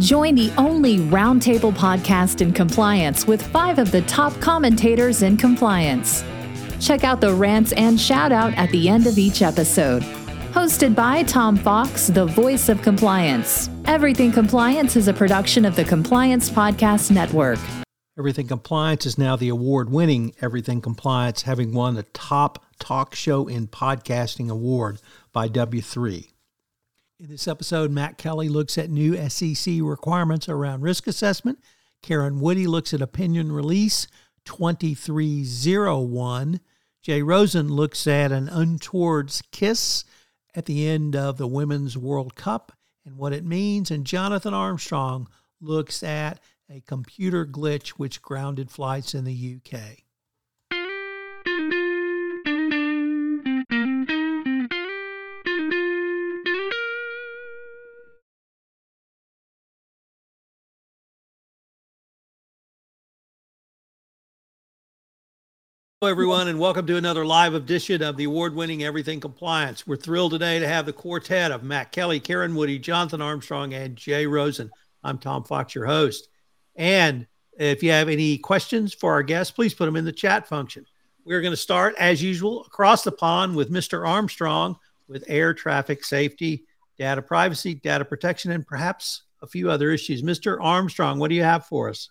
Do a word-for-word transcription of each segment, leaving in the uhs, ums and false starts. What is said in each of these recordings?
Join the only roundtable podcast in compliance with five of the top commentators in compliance. Check out the rants and shout out at the end of each episode. Hosted by Tom Fox, the voice of compliance. Everything Compliance is a production of the Compliance Podcast Network. Everything Compliance is now the award-winning Everything Compliance, having won the Top Talk Show in Podcasting Award by W three. In this episode, Matt Kelly looks at new S E C requirements around risk assessment. Karen Woody looks at Opinion Release twenty-three oh one. Jay Rosen looks at an untoward kiss at the end of the Women's World Cup and what it means. And Jonathan Armstrong looks at a computer glitch which grounded flights in the U K. Hello, everyone, and welcome to another live edition of the award-winning Everything Compliance. We're thrilled today to have the quartet of Matt Kelly, Karen Woody, Jonathan Armstrong, and Jay Rosen. I'm Tom Fox, your host. And if you have any questions for our guests, please put them in the chat function. We're going to start, as usual, across the pond with Mister Armstrong with air traffic safety, data privacy, data protection, and perhaps a few other issues. Mister Armstrong, what do you have for us?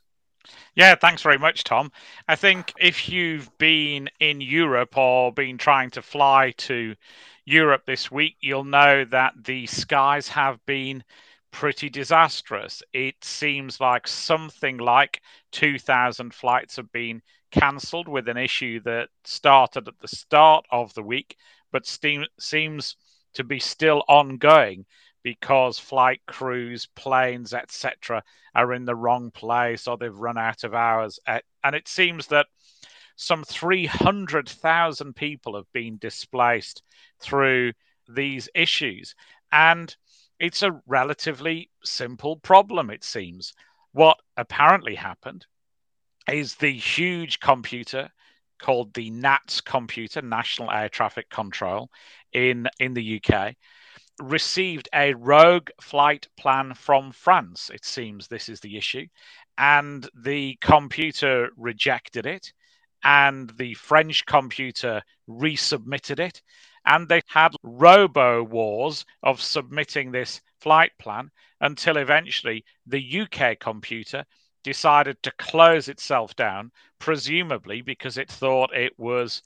Yeah, thanks very much, Tom. I think if you've been in Europe or been trying to fly to Europe this week, you'll know that the skies have been pretty disastrous. It seems like something like two thousand flights have been cancelled with an issue that started at the start of the week, but steam- seems to be still ongoing, because flight crews, planes, et cetera are in the wrong place or they've run out of hours. And it seems that some three hundred thousand people have been displaced through these issues. And it's a relatively simple problem, it seems. What apparently happened is the huge computer called the N A T S computer, National Air Traffic Control, in, in the U K, received a rogue flight plan from France. It seems this is the issue. And the computer rejected it. And the French computer resubmitted it. And they had robo-wars of submitting this flight plan until eventually the U K computer decided to close itself down, presumably because it thought it was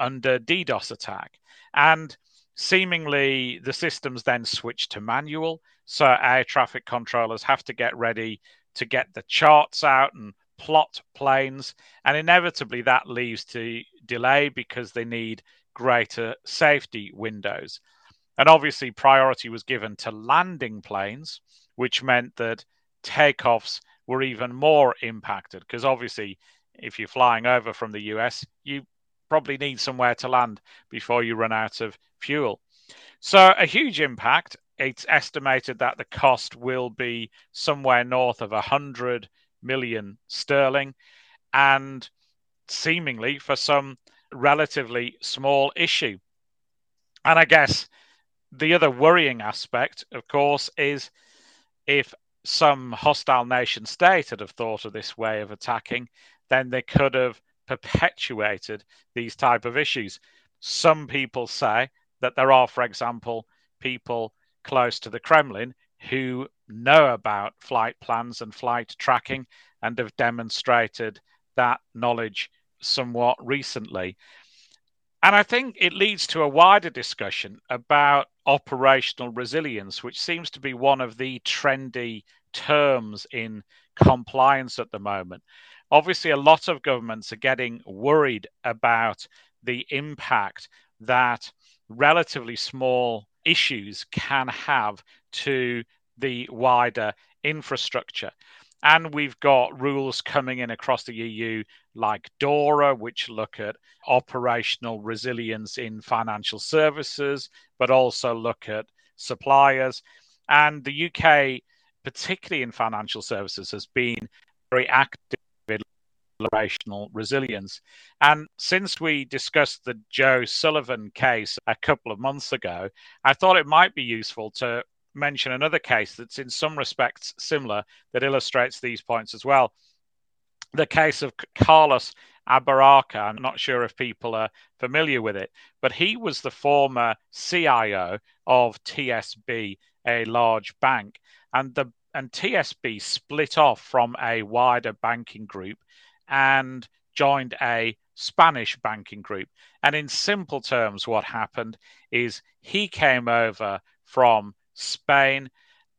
under DDoS attack. And seemingly, the systems then switch to manual, so air traffic controllers have to get ready to get the charts out and plot planes, and inevitably that leads to delay because they need greater safety windows. And obviously, priority was given to landing planes, which meant that takeoffs were even more impacted, because obviously, if you're flying over from the U S, you probably need somewhere to land before you run out of fuel. So a huge impact. It's estimated that the cost will be somewhere north of one hundred million sterling, and seemingly for some relatively small issue. And I guess the other worrying aspect, of course, is if some hostile nation state had have thought of this way of attacking, then they could have perpetuated these type of issues. Some people say that there are, for example, people close to the Kremlin who know about flight plans and flight tracking and have demonstrated that knowledge somewhat recently. And I think it leads to a wider discussion about operational resilience, which seems to be one of the trendy terms in compliance at the moment. Obviously, a lot of governments are getting worried about the impact that relatively small issues can have to the wider infrastructure. And we've got rules coming in across the E U like DORA, which look at operational resilience in financial services, but also look at suppliers. And the U K, particularly in financial services, has been very active in operational resilience. And since we discussed the Joe Sullivan case a couple of months ago, I thought it might be useful to mention another case that's in some respects similar that illustrates these points as well. The case of Carlos Abarca. I'm not sure if people are familiar with it, but he was the former C I O of T S B, a large bank, and the and T S B split off from a wider banking group and joined a Spanish banking group. And in simple terms, what happened is he came over from Spain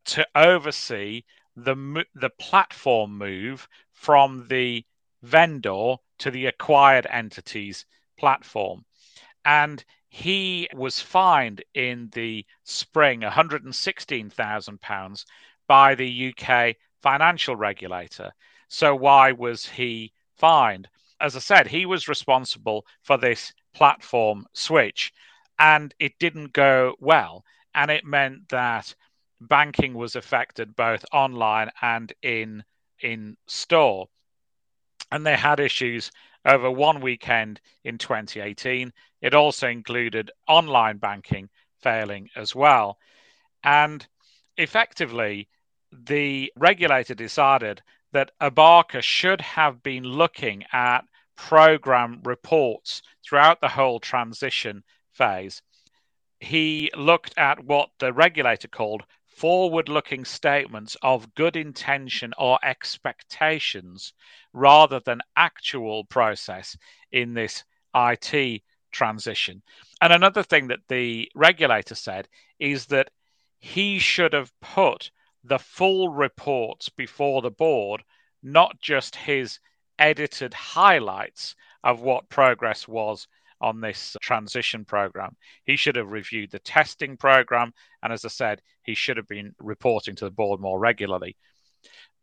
to oversee the the platform move from the vendor to the acquired entity's platform. And he was fined in the spring one hundred sixteen thousand pounds by the U K financial regulator. So why was he fined? As I said, he was responsible for this platform switch, and it didn't go well. And it meant that banking was affected both online and in in store. And they had issues over one weekend in twenty eighteen. It also included online banking failing as well. And effectively, the regulator decided that Abarca should have been looking at program reports throughout the whole transition phase. He looked at what the regulator called forward-looking statements of good intention or expectations rather than actual process in this I T transition. And another thing that the regulator said is that he should have put the full reports before the board, not just his edited highlights of what progress was on this transition program. He should have reviewed the testing program. And as I said, he should have been reporting to the board more regularly.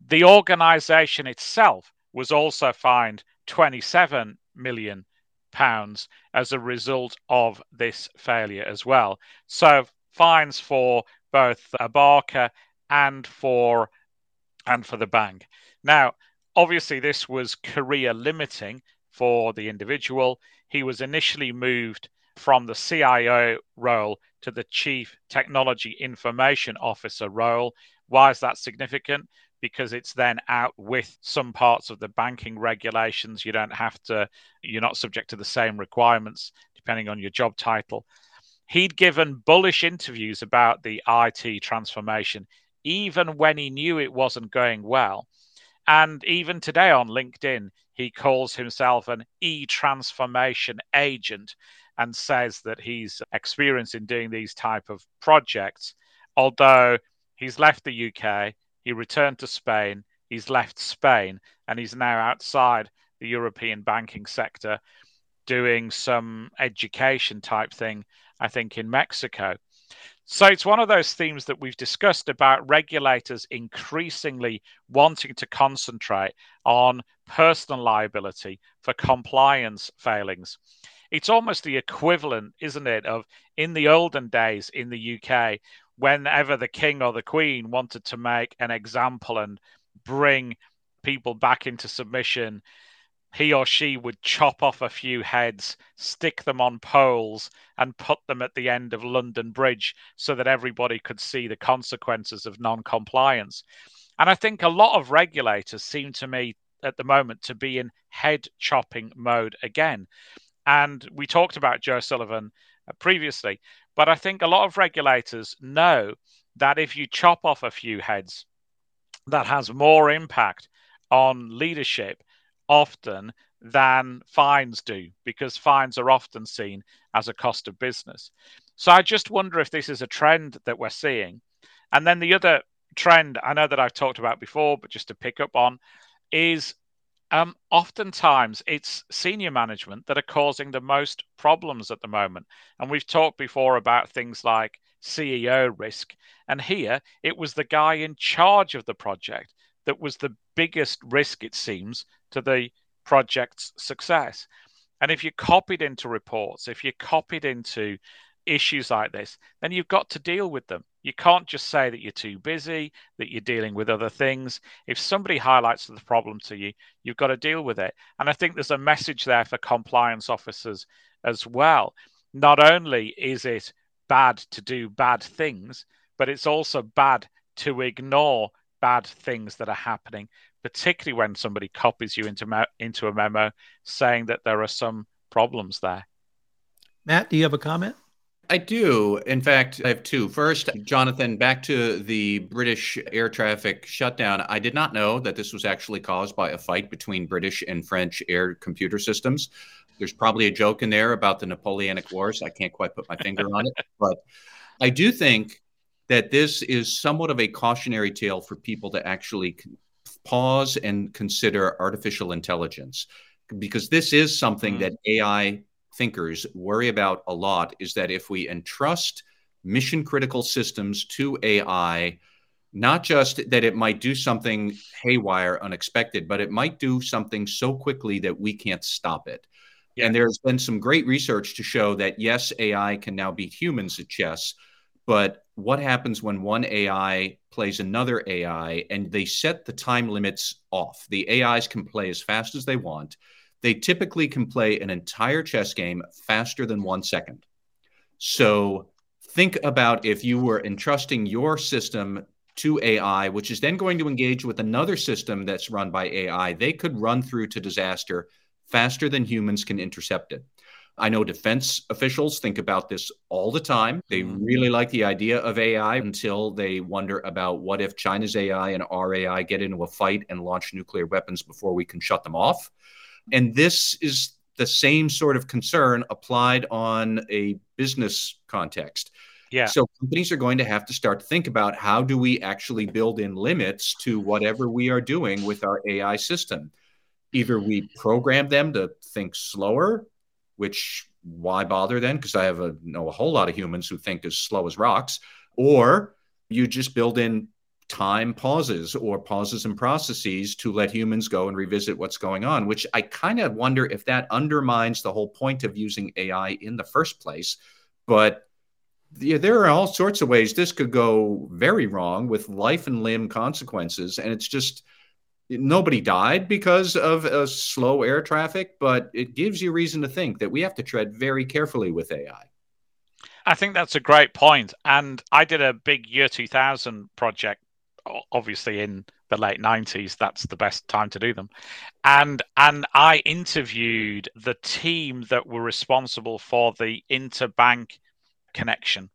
The organization itself was also fined twenty-seven million pounds as a result of this failure as well. So fines for both Abarca and for, and for the bank. Now, obviously, this was career limiting for the individual. He was initially moved from the C I O role to the Chief Technology Information Officer role. Why is that significant? Because it's then out with some parts of the banking regulations. You don't have to, you're not subject to the same requirements depending on your job title. He'd given bullish interviews about the I T transformation, even when he knew it wasn't going well. And even today on LinkedIn, he calls himself an e-transformation agent and says that he's experienced in doing these type of projects. Although he's left the U K, he returned to Spain, he's left Spain, and he's now outside the European banking sector doing some education type thing, I think, in Mexico. So it's one of those themes that we've discussed about regulators increasingly wanting to concentrate on personal liability for compliance failings. It's almost the equivalent, isn't it, of in the olden days in the U K, whenever the king or the queen wanted to make an example and bring people back into submission, he or she would chop off a few heads, stick them on poles, and put them at the end of London Bridge so that everybody could see the consequences of non-compliance. And I think a lot of regulators seem to me at the moment to be in head-chopping mode again. And we talked about Joe Sullivan previously, but I think a lot of regulators know that if you chop off a few heads, that has more impact on leadership often than fines do, because fines are often seen as a cost of business. So I just wonder if this is a trend that we're seeing. And then the other trend I know that I've talked about before, but just to pick up on, is um, oftentimes it's senior management that are causing the most problems at the moment. And we've talked before about things like C E O risk. And here it was the guy in charge of the project that was the biggest risk, it seems, to the project's success. And if you copied into reports, if you copied into issues like this, then you've got to deal with them. You can't just say that you're too busy, that you're dealing with other things. If somebody highlights the problem to you, you've got to deal with it. And I think there's a message there for compliance officers as well. Not only is it bad to do bad things, but it's also bad to ignore bad things that are happening, particularly when somebody copies you into me- into a memo saying that there are some problems there. Matt, do you have a comment? I do. In fact, I have two. First, Jonathan, back to the British air traffic shutdown. I did not know that this was actually caused by a fight between British and French air computer systems. There's probably a joke in there about the Napoleonic Wars. I can't quite put my finger on it, but I do think that this is somewhat of a cautionary tale for people to actually pause and consider artificial intelligence, because this is something mm. that A I thinkers worry about a lot, is that if we entrust mission critical systems to A I, not just that it might do something haywire, unexpected, but it might do something so quickly that we can't stop it. Yeah. And there's been some great research to show that, yes, A I can now beat humans at chess, but what happens when one A I plays another A I and they set the time limits off? The A Is can play as fast as they want. They typically can play an entire chess game faster than one second. So think about if you were entrusting your system to A I, which is then going to engage with another system that's run by A I, they could run through to disaster faster than humans can intercept it. I know defense officials think about this all the time. They really like the idea of A I until they wonder about what if China's A I and our A I get into a fight and launch nuclear weapons before we can shut them off. And this is the same sort of concern applied on a business context. Yeah. So companies are going to have to start to think about, how do we actually build in limits to whatever we are doing with our A I system? Either we program them to think slower, which why bother then? Because I have a, know a whole lot of humans who think as slow as rocks. Or you just build in time pauses or pauses and processes to let humans go and revisit what's going on, which I kind of wonder if that undermines the whole point of using A I in the first place. But the, there are all sorts of ways this could go very wrong with life and limb consequences. And it's just... nobody died because of uh, slow air traffic, but it gives you reason to think that we have to tread very carefully with A I. I think that's a great point. And I did a big year two thousand project, obviously in the late nineties. That's the best time to do them. And, and I interviewed the team that were responsible for the interbank connection.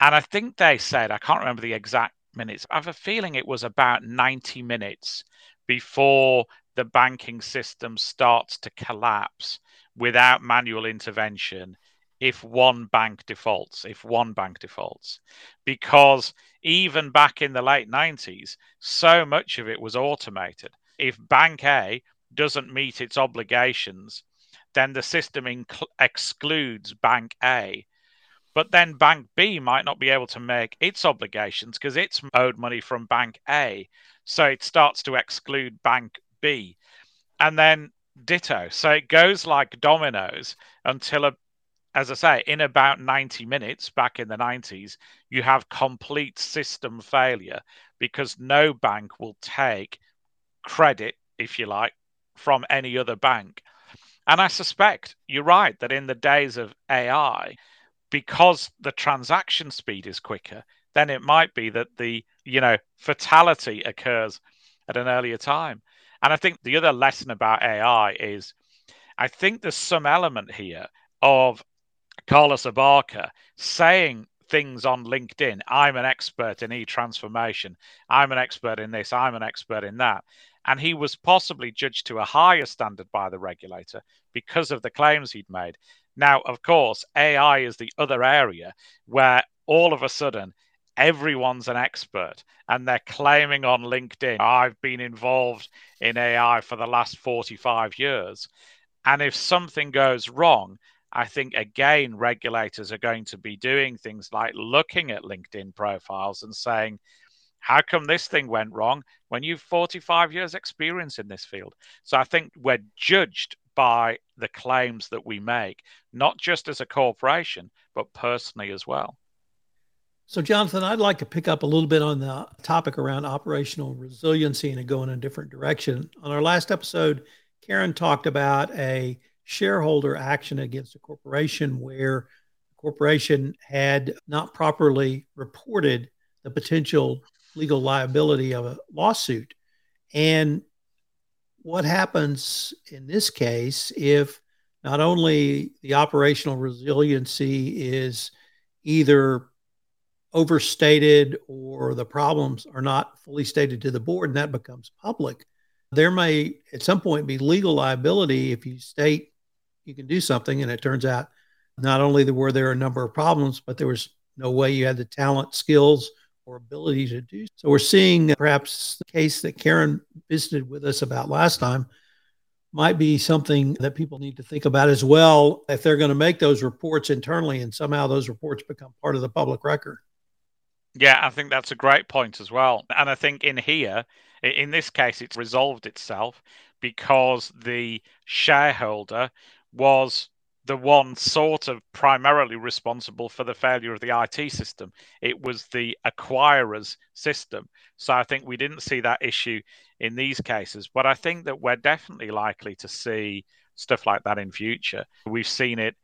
And I think they said, I can't remember the exact minutes. I have a feeling it was about ninety minutes before the banking system starts to collapse without manual intervention if one bank defaults, if one bank defaults. Because even back in the late nineties, so much of it was automated. If Bank A doesn't meet its obligations, then the system inc- excludes Bank A. But then Bank B might not be able to make its obligations because it's owed money from Bank A. So it starts to exclude Bank B. And then ditto. So it goes like dominoes until, a, as I say, in about ninety minutes, back in the nineties, you have complete system failure because no bank will take credit, if you like, from any other bank. And I suspect you're right that in the days of A I... because the transaction speed is quicker, then it might be that the, you know, fatality occurs at an earlier time. And I think the other lesson about A I is, I think there's some element here of Carlos Abarca saying things on LinkedIn, I'm an expert in e-transformation, I'm an expert in this, I'm an expert in that. And he was possibly judged to a higher standard by the regulator because of the claims he'd made. Now, of course, A I is the other area where all of a sudden everyone's an expert and they're claiming on LinkedIn, I've been involved in A I for the last forty-five years. And if something goes wrong, I think, again, regulators are going to be doing things like looking at LinkedIn profiles and saying, how come this thing went wrong when you've forty-five years experience in this field? So I think we're judged by the claims that we make, not just as a corporation, but personally as well. So, Jonathan, I'd like to pick up a little bit on the topic around operational resiliency and go in a different direction. On our last episode, Karen talked about a shareholder action against a corporation where the corporation had not properly reported the potential legal liability of a lawsuit. And what happens in this case if not only the operational resiliency is either overstated or the problems are not fully stated to the board and that becomes public? There may at some point be legal liability if you state you can do something and it turns out not only were there a number of problems, but there was no way you had the talent, skills, or ability to do. So we're seeing perhaps the case that Karen visited with us about last time might be something that people need to think about as well if they're going to make those reports internally and somehow those reports become part of the public record. Yeah, I think that's a great point as well. And I think in here, in this case, it's resolved itself because the shareholder was the one sort of primarily responsible for the failure of the I T system. It was the acquirer's system. So I think we didn't see that issue in these cases. But I think that we're definitely likely to see stuff like that in future. We've seen it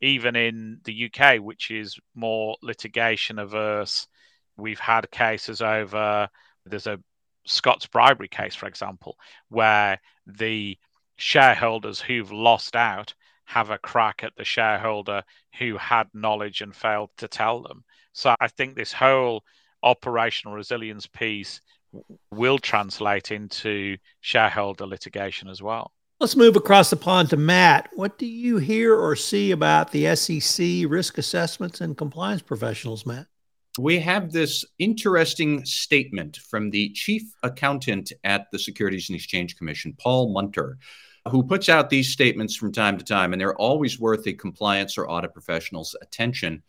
even in the U K, which is more litigation averse. We've had cases over, there's a Scots bribery case, for example, where the shareholders who've lost out have a crack at the shareholder who had knowledge and failed to tell them. So I think this whole operational resilience piece will translate into shareholder litigation as well. Let's move across the pond to Matt. What do you hear or see about the S E C risk assessments and compliance professionals, Matt? We have this interesting statement from the chief accountant at the Securities and Exchange Commission, Paul Munter, who puts out these statements from time to time, and they're always worth a compliance or audit professional's attention.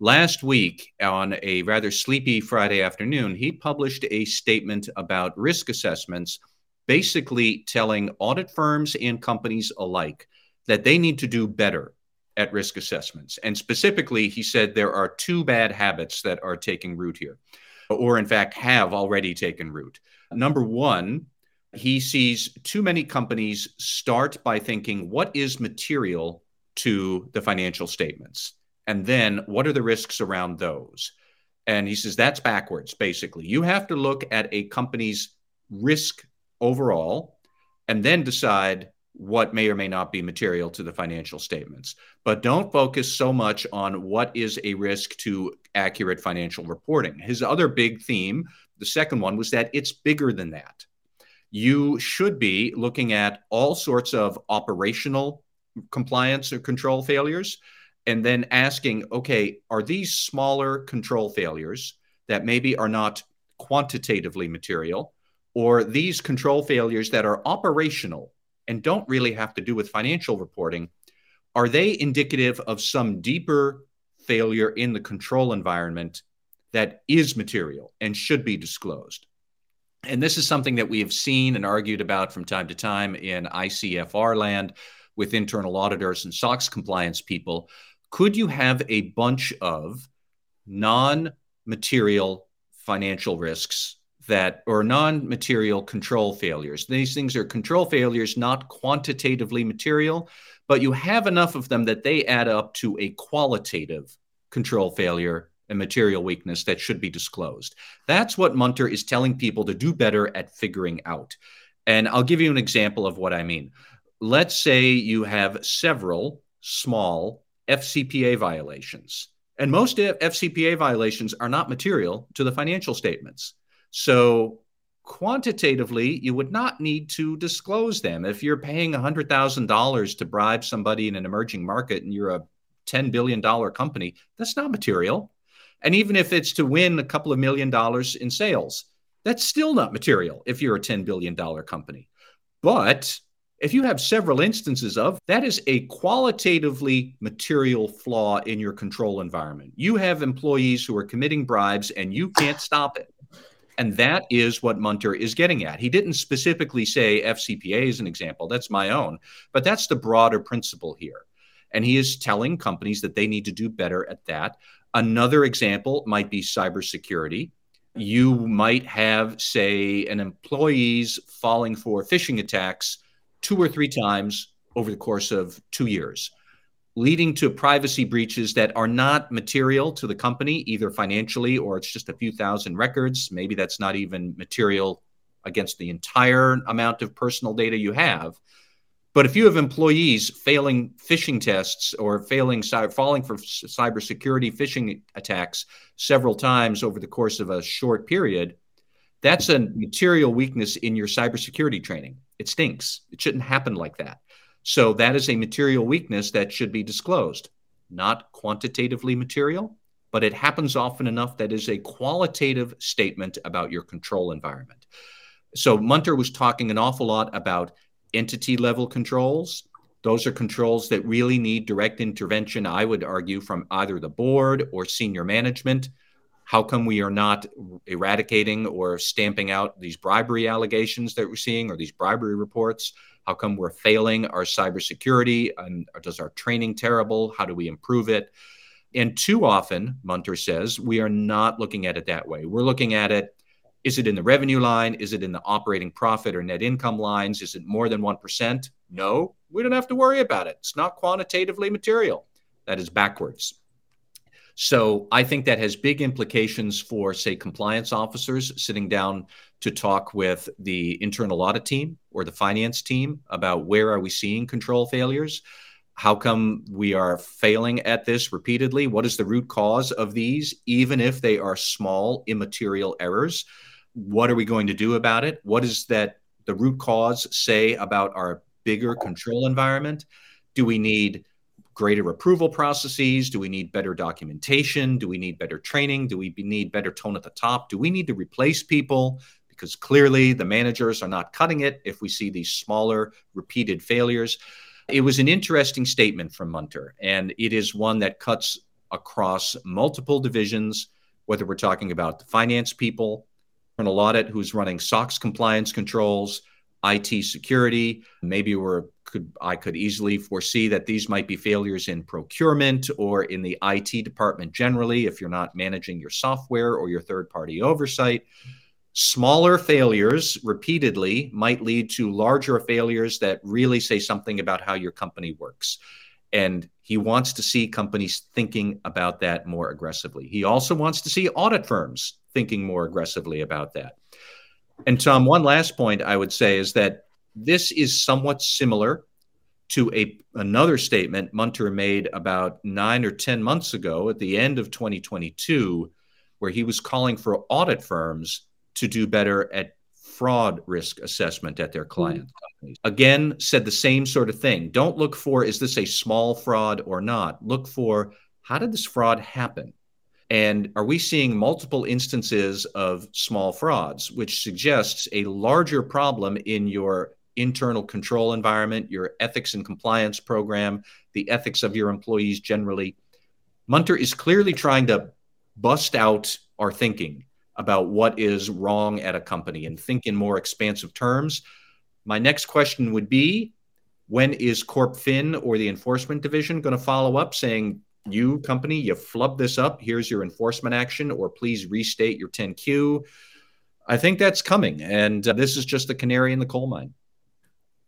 Last week, on a rather sleepy Friday afternoon, he published a statement about risk assessments, basically telling audit firms and companies alike that they need to do better at risk assessments. And specifically, he said there are two bad habits that are taking root here, or in fact, have already taken root. Number one, he sees too many companies start by thinking, what is material to the financial statements? And then what are the risks around those? And he says that's backwards, basically. You have to look at a company's risk overall and then decide what may or may not be material to the financial statements. But don't focus so much on what is a risk to accurate financial reporting. His other big theme, the second one, was that it's bigger than that. You should be looking at all sorts of operational compliance or control failures and then asking, okay, are these smaller control failures that maybe are not quantitatively material, or these control failures that are operational and don't really have to do with financial reporting, are they indicative of some deeper failure in the control environment that is material and should be disclosed? And this is something that we have seen and argued about from time to time in I C F R land with internal auditors and SOX compliance people. Could you have a bunch of non-material financial risks that, or non-material control failures? These things are control failures, not quantitatively material, but you have enough of them that they add up to a qualitative control failure, a material weakness that should be disclosed. That's what Munter is telling people to do better at figuring out. And I'll give you an example of what I mean. Let's say you have several small F C P A violations, and most F C P A violations are not material to the financial statements. So quantitatively, you would not need to disclose them. If you're paying one hundred thousand dollars to bribe somebody in an emerging market and you're a ten billion dollars company, that's not material. And even if it's to win a couple of million dollars in sales, that's still not material if you're a ten billion dollars company. But If you have several instances of, that is a qualitatively material flaw in your control environment. You have employees who are committing bribes and you can't stop it. And that is what Munter is getting at. He didn't specifically say F C P A is an example. That's my own. But that's the broader principle here. And he is telling companies that they need to do better at that. Another example might be cybersecurity. You might have, say, an employee's falling for phishing attacks two or three times over the course of two years, leading to privacy breaches that are not material to the company, either financially or it's just a few thousand records. Maybe that's not even material against the entire amount of personal data you have. But if you have employees failing phishing tests or failing falling for cybersecurity phishing attacks several times over the course of a short period, that's a material weakness in your cybersecurity training. It stinks. It shouldn't happen like that. So that is a material weakness that should be disclosed. Not quantitatively material, but it happens often enough that is a qualitative statement about your control environment. So Munter was talking an awful lot about entity-level controls. Those are controls that really need direct intervention, I would argue, from either the board or senior management. How come we are not eradicating or stamping out these bribery allegations that we're seeing or these bribery reports? How come we're failing our cybersecurity? And does our training terrible? How do we improve it? And too often, Munter says, we are not looking at it that way. We're looking at it, is it in the revenue line? Is it in the operating profit or net income lines? Is it more than one percent? No, we don't have to worry about it. It's not quantitatively material. That is backwards. So I think that has big implications for, say, compliance officers sitting down to talk with the internal audit team or the finance team about where are we seeing control failures? How come we are failing at this repeatedly? What is the root cause of these, even if they are small, immaterial errors? What are we going to do about it? What is that the root cause say about our bigger control environment? Do we need greater approval processes? Do we need better documentation? Do we need better training? Do we need better tone at the top? Do we need to replace people? Because clearly the managers are not cutting it if we see these smaller, repeated failures. It was an interesting statement from Munter, and it is one that cuts across multiple divisions, whether we're talking about the finance people, internal audit, who's running S O X compliance controls, I T security. Maybe we're could I could easily foresee that these might be failures in procurement or in the I T department generally, if you're not managing your software or your third-party oversight. Smaller failures repeatedly might lead to larger failures that really say something about how your company works. And he wants to see companies thinking about that more aggressively. He also wants to see audit firms thinking more aggressively about that. And Tom, one last point I would say is that this is somewhat similar to a another statement Munter made about nine or ten months ago at the end of twenty twenty-two, where he was calling for audit firms to do better at fraud risk assessment at their client companies. Again, said the same sort of thing. Don't look for, is this a small fraud or not? Look for, how did this fraud happen? And are we seeing multiple instances of small frauds, which suggests a larger problem in your internal control environment, your ethics and compliance program, the ethics of your employees generally? Munter is clearly trying to bust out our thinking about what is wrong at a company and think in more expansive terms. My next question would be, when is CorpFin or the enforcement division going to follow up saying, you company, you flubbed this up, here's your enforcement action, or please restate your ten Q. I think that's coming. And uh, this is just the canary in the coal mine.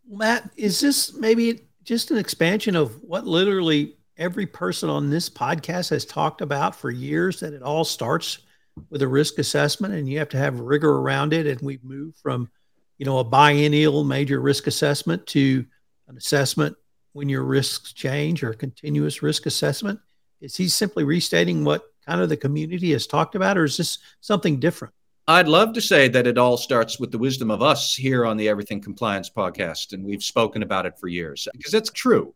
Matt, is this maybe just an expansion of what literally every person on this podcast has talked about for years, that it all starts with a risk assessment and you have to have rigor around it? And we've moved from, you know, a biennial major risk assessment to an assessment when your risks change, or continuous risk assessment? Is he simply restating what kind of the community has talked about, or is this something different? I'd love to say that it all starts with the wisdom of us here on the Everything Compliance podcast, and we've spoken about it for years, because it's true.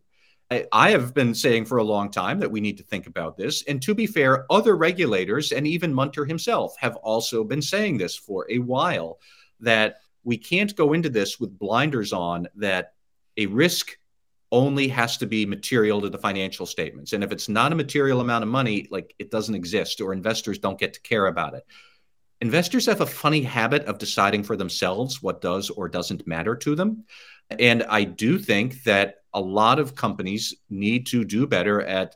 I, I have been saying for a long time that we need to think about this, and to be fair, other regulators and even Munter himself have also been saying this for a while, that we can't go into this with blinders on that a risk only has to be material to the financial statements. And if it's not a material amount of money, like, it doesn't exist, or investors don't get to care about it. Investors have a funny habit of deciding for themselves what does or doesn't matter to them. And I do think that a lot of companies need to do better at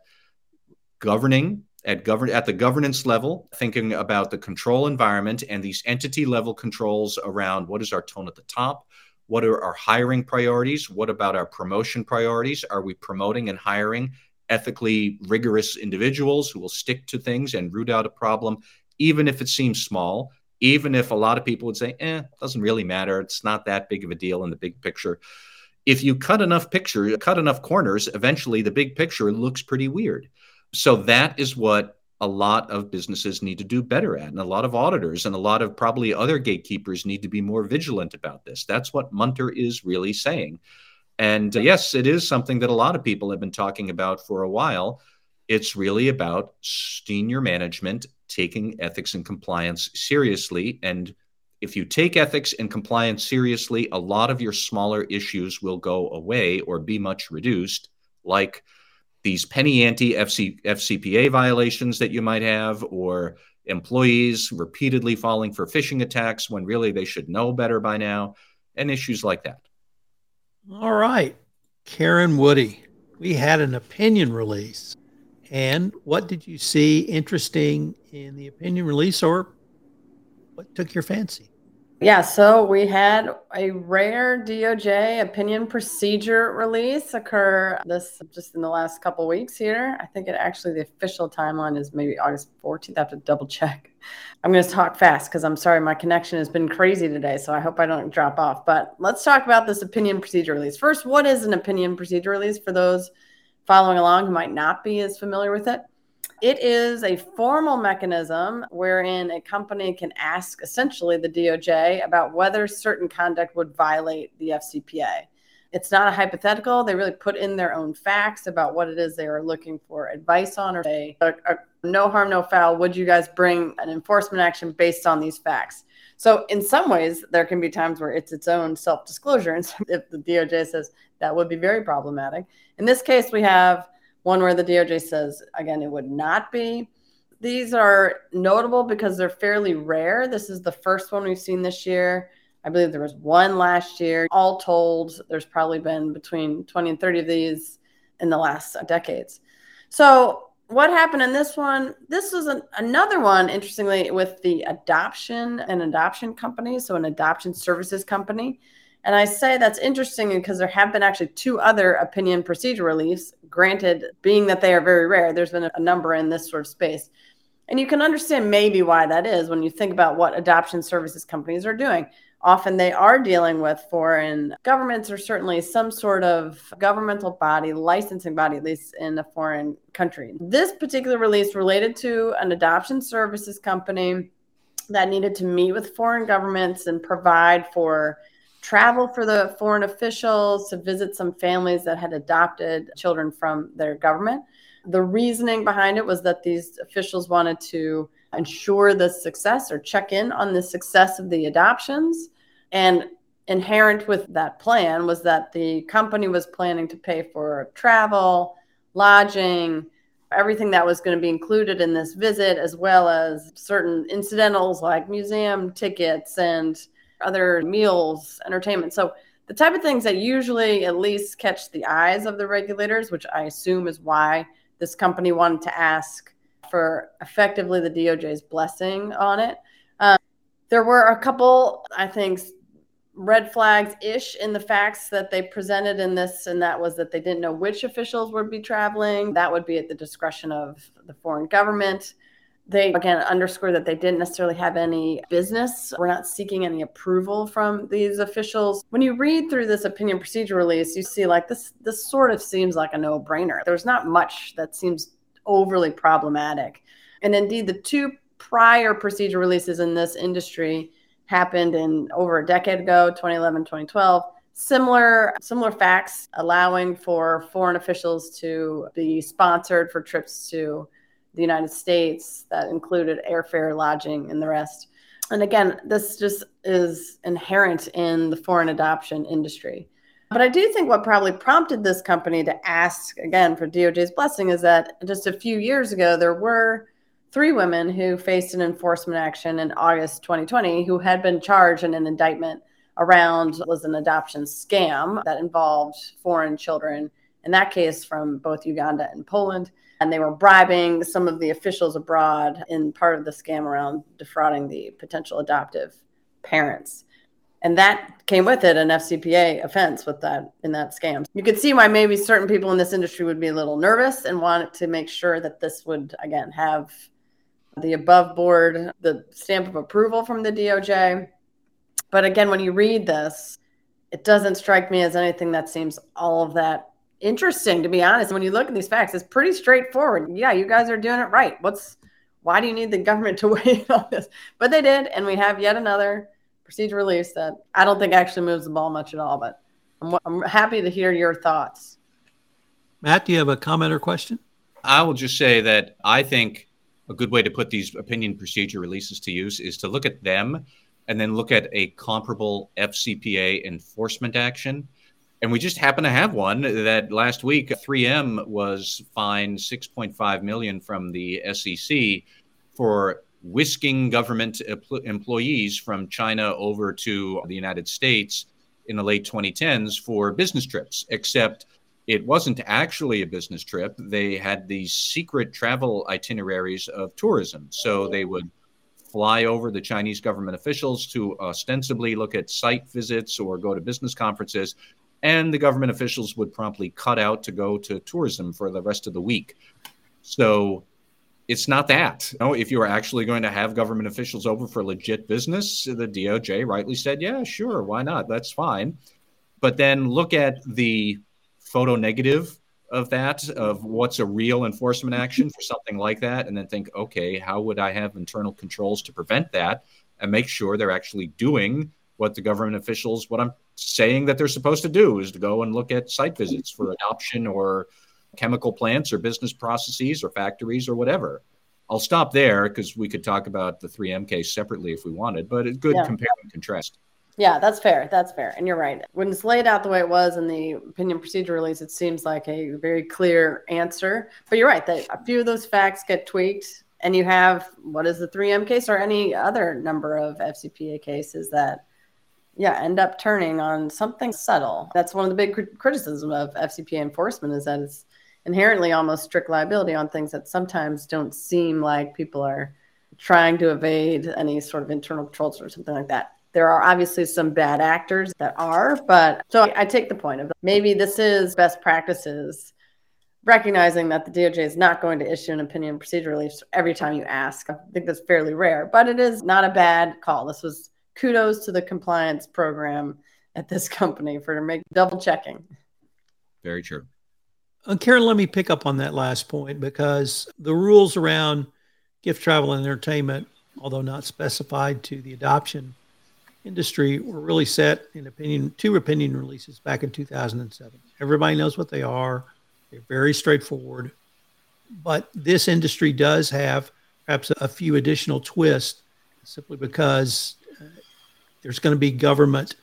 governing, at govern at the governance level, thinking about the control environment and these entity level controls around what is our tone at the top. What are our hiring priorities? What about our promotion priorities? Are we promoting and hiring ethically rigorous individuals who will stick to things and root out a problem, even if it seems small, even if a lot of people would say, eh, doesn't really matter. It's not that big of a deal in the big picture. If you cut enough picture, cut enough corners, eventually the big picture looks pretty weird. So that is what a lot of businesses need to do better at. And a lot of auditors and a lot of probably other gatekeepers need to be more vigilant about this. That's what Munter is really saying. And uh, yes, it is something that a lot of people have been talking about for a while. It's really about senior management taking ethics and compliance seriously. And if you take ethics and compliance seriously, a lot of your smaller issues will go away or be much reduced, like these penny ante F C P A violations that you might have, or employees repeatedly falling for phishing attacks when really they should know better by now, and issues like that. All right. Karen Woody, we had an opinion release. And what did you see interesting in the opinion release, or what took your fancy? Yeah, so we had a rare D O J opinion procedure release occur this just in the last couple of weeks here. I think it actually, the official timeline is maybe August fourteenth. I have to double check. I'm going to talk fast because I'm sorry, my connection has been crazy today, so I hope I don't drop off. But let's talk about this opinion procedure release. First, what is an opinion procedure release for those following along who might not be as familiar with it? It is a formal mechanism wherein a company can ask essentially the D O J about whether certain conduct would violate the F C P A. It's not a hypothetical. They really put in their own facts about what it is they are looking for advice on, or say, no harm, no foul, would you guys bring an enforcement action based on these facts? So in some ways, there can be times where it's its own self-disclosure. And so if the D O J says that would be very problematic. In this case, we have one where the D O J says, again, it would not be. These are notable because they're fairly rare. This is the first one we've seen this year. I believe there was one last year. All told, there's probably been between twenty and thirty of these in the last decades. So what happened in this one? This was an, another one, interestingly, with the adoption, an adoption company, so an adoption services company. And I say that's interesting because there have been actually two other opinion procedure releases, granted, being that they are very rare. There's been a number in this sort of space. And you can understand maybe why that is when you think about what adoption services companies are doing. Often they are dealing with foreign governments, or certainly some sort of governmental body, licensing body, at least in a foreign country. This particular release related to an adoption services company that needed to meet with foreign governments and provide for travel for the foreign officials to visit some families that had adopted children from their government. The reasoning behind it was that these officials wanted to ensure the success or check in on the success of the adoptions. And inherent with that plan was that the company was planning to pay for travel, lodging, everything that was going to be included in this visit, as well as certain incidentals like museum tickets and other meals, entertainment. So the type of things that usually at least catch the eyes of the regulators, which I assume is why this company wanted to ask for effectively the D O J's blessing on it. Um, there were a couple, I think, red flags-ish in the facts that they presented in this, and that was that they didn't know which officials would be traveling. That would be at the discretion of the foreign government. They, again, underscore that they didn't necessarily have any business. We're not seeking any approval from these officials. When you read through this opinion procedure release, you see like this, this sort of seems like a no-brainer. There's not much that seems overly problematic. And indeed, the two prior procedure releases in this industry happened in over a decade ago, twenty eleven, twenty twelve. Similar, similar facts allowing for foreign officials to be sponsored for trips to the United States that included airfare, lodging, and the rest. And again, this just is inherent in the foreign adoption industry. But I do think what probably prompted this company to ask, again, for D O J's blessing is that just a few years ago, there were three women who faced an enforcement action in August twenty twenty who had been charged in an indictment around was an adoption scam that involved foreign children, in that case from both Uganda and Poland. And they were bribing some of the officials abroad in part of the scam around defrauding the potential adoptive parents. And that came with it an F C P A offense with that in that scam. You could see why maybe certain people in this industry would be a little nervous and wanted to make sure that this would, again, have the above board, the stamp of approval from the D O J. But again, when you read this, it doesn't strike me as anything that seems all of that interesting, to be honest. When you look at these facts, it's pretty straightforward. Yeah, you guys are doing it right. What's why do you need the government to weigh in on this? But they did, and we have yet another procedure release that I don't think actually moves the ball much at all, but I'm, I'm happy to hear your thoughts. Matt, do you have a comment or question? I will just say that I think a good way to put these opinion procedure releases to use is to look at them and then look at a comparable F C P A enforcement action. And we just happen to have one that last week, three M was fined six point five million dollars from the S E C for whisking government employees from China over to the United States in the late twenty tens for business trips, except it wasn't actually a business trip. They had these secret travel itineraries of tourism. So they would fly over the Chinese government officials to ostensibly look at site visits or go to business conferences, and the government officials would promptly cut out to go to tourism for the rest of the week. So it's not that. You know, if you were actually going to have government officials over for legit business, the D O J rightly said, yeah, sure, why not? That's fine. But then look at the photo negative of that, of what's a real enforcement action for something like that, and then think, okay, how would I have internal controls to prevent that and make sure they're actually doing what the government officials, what I'm saying that they're supposed to do is to go and look at site visits for adoption or chemical plants or business processes or factories or whatever. I'll stop there because we could talk about the three M case separately if we wanted, but it's good yeah. compare and contrast. Yeah, that's fair. That's fair. And you're right. When it's laid out the way it was in the opinion procedure release, it seems like a very clear answer. But you're right that a few of those facts get tweaked and you have what is the three M case or any other number of F C P A cases that Yeah, end up turning on something subtle. That's one of the big criticisms of F C P A enforcement is that it's inherently almost strict liability on things that sometimes don't seem like people are trying to evade any sort of internal controls or something like that. There are obviously some bad actors that are, but so I take the point of maybe this is best practices, recognizing that the D O J is not going to issue an opinion procedure release every time you ask. I think that's fairly rare, but it is not a bad call. This was kudos to the compliance program at this company for make double checking. Very true. Uh, Karen, let me pick up on that last point because the rules around gift travel and entertainment, although not specified to the adoption industry, were really set in opinion two opinion releases back in two thousand seven. Everybody knows what they are. They're very straightforward. But this industry does have perhaps a few additional twists simply because there's going to be government,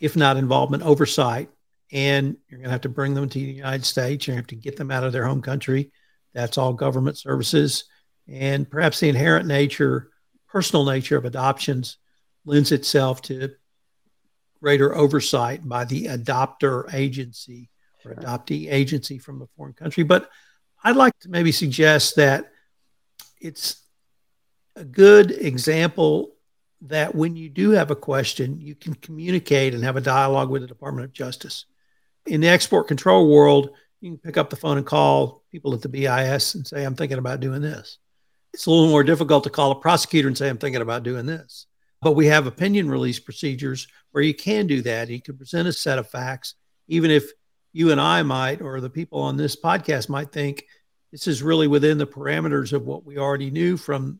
if not involvement, oversight, and you're going to have to bring them to the United States. You're going to have to get them out of their home country. That's all government services. And perhaps the inherent nature, personal nature of adoptions lends itself to greater oversight by the adopter agency or adoptee agency from a foreign country. But I'd like to maybe suggest that it's a good example that when you do have a question, you can communicate and have a dialogue with the Department of Justice. In the export control world, you can pick up the phone and call people at the B I S and say, I'm thinking about doing this. It's a little more difficult to call a prosecutor and say, I'm thinking about doing this. But we have opinion release procedures where you can do that. You can present a set of facts, even if you and I might, or the people on this podcast might think, this is really within the parameters of what we already knew from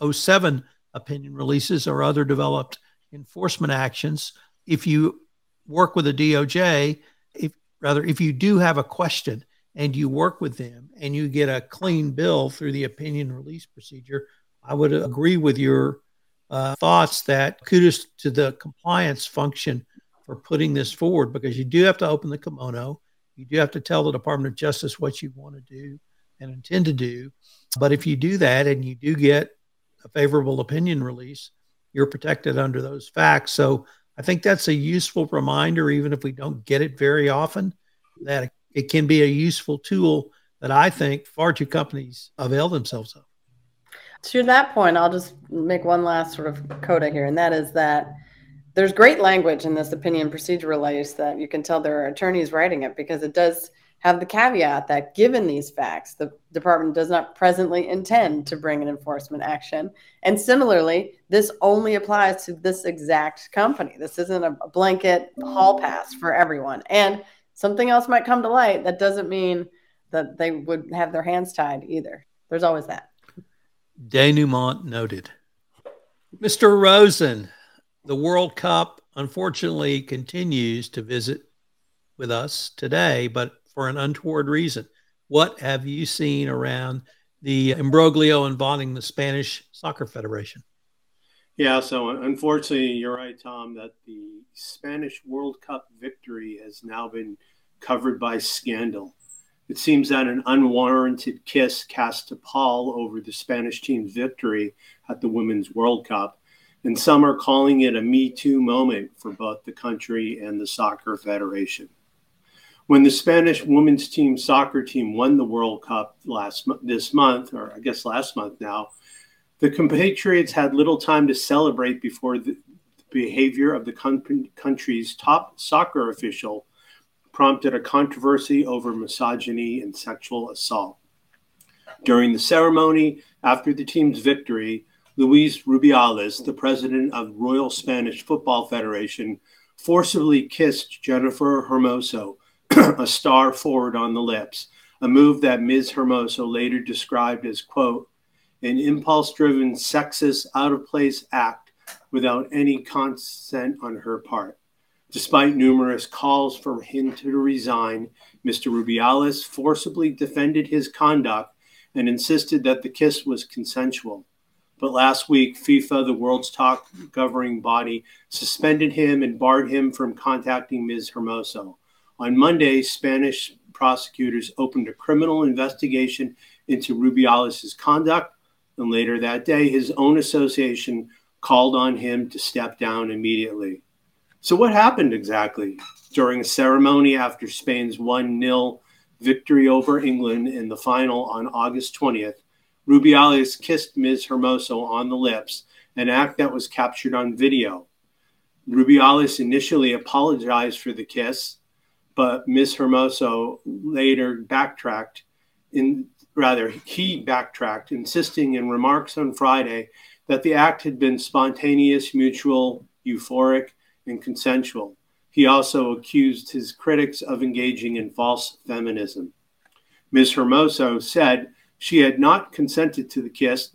oh seven opinion releases or other developed enforcement actions. If you work with a D O J, if rather, if you do have a question and you work with them and you get a clean bill through the opinion release procedure, I would agree with your uh, thoughts that kudos to the compliance function for putting this forward, because you do have to open the kimono. You do have to tell the Department of Justice what you want to do and intend to do. But if you do that and you do get a favorable opinion release, you're protected under those facts. So I think that's a useful reminder, even if we don't get it very often, that it can be a useful tool that I think far too companies avail themselves of. To that point, I'll just make one last sort of coda here, and that is that there's great language in this opinion procedure release that you can tell there are attorneys writing it, because it does have the caveat that given these facts, the department does not presently intend to bring an enforcement action. And similarly, this only applies to this exact company. This isn't a blanket hall pass for everyone. And something else might come to light. That doesn't mean that they would have their hands tied either. There's always that. Denouement noted. Mister Rosen, the World Cup, unfortunately, continues to visit with us today, but for an untoward reason. What have you seen around the imbroglio involving the Spanish Soccer Federation? Yeah, so unfortunately, you're right, Tom, that the Spanish World Cup victory has now been covered by scandal. It seems that an unwarranted kiss cast a pall over the Spanish team's victory at the Women's World Cup, and some are calling it a Me Too moment for both the country and the Soccer Federation. When the Spanish women's team soccer team won the World Cup last this month, or I guess last month now, the compatriots had little time to celebrate before the behavior of the country's top soccer official prompted a controversy over misogyny and sexual assault. During the ceremony, after the team's victory, Luis Rubiales, the president of Royal Spanish Football Federation, forcibly kissed Jennifer Hermoso, a star forward, on the lips, a move that Miz Hermoso later described as, quote, an impulse-driven, sexist, out-of-place act without any consent on her part. Despite numerous calls for him to resign, Mister Rubiales forcibly defended his conduct and insisted that the kiss was consensual. But last week, FIFA, the world's top governing body, suspended him and barred him from contacting Miz Hermoso. On Monday, Spanish prosecutors opened a criminal investigation into Rubiales' conduct, and later that day, his own association called on him to step down immediately. So what happened exactly? During a ceremony after Spain's one nil victory over England in the final on August twentieth, Rubiales kissed Miz Hermoso on the lips, an act that was captured on video. Rubiales initially apologized for the kiss, but Miz Hermoso later backtracked, in, rather he backtracked, insisting in remarks on Friday that the act had been spontaneous, mutual, euphoric, and consensual. He also accused his critics of engaging in false feminism. Miz Hermoso said she had not consented to the kiss,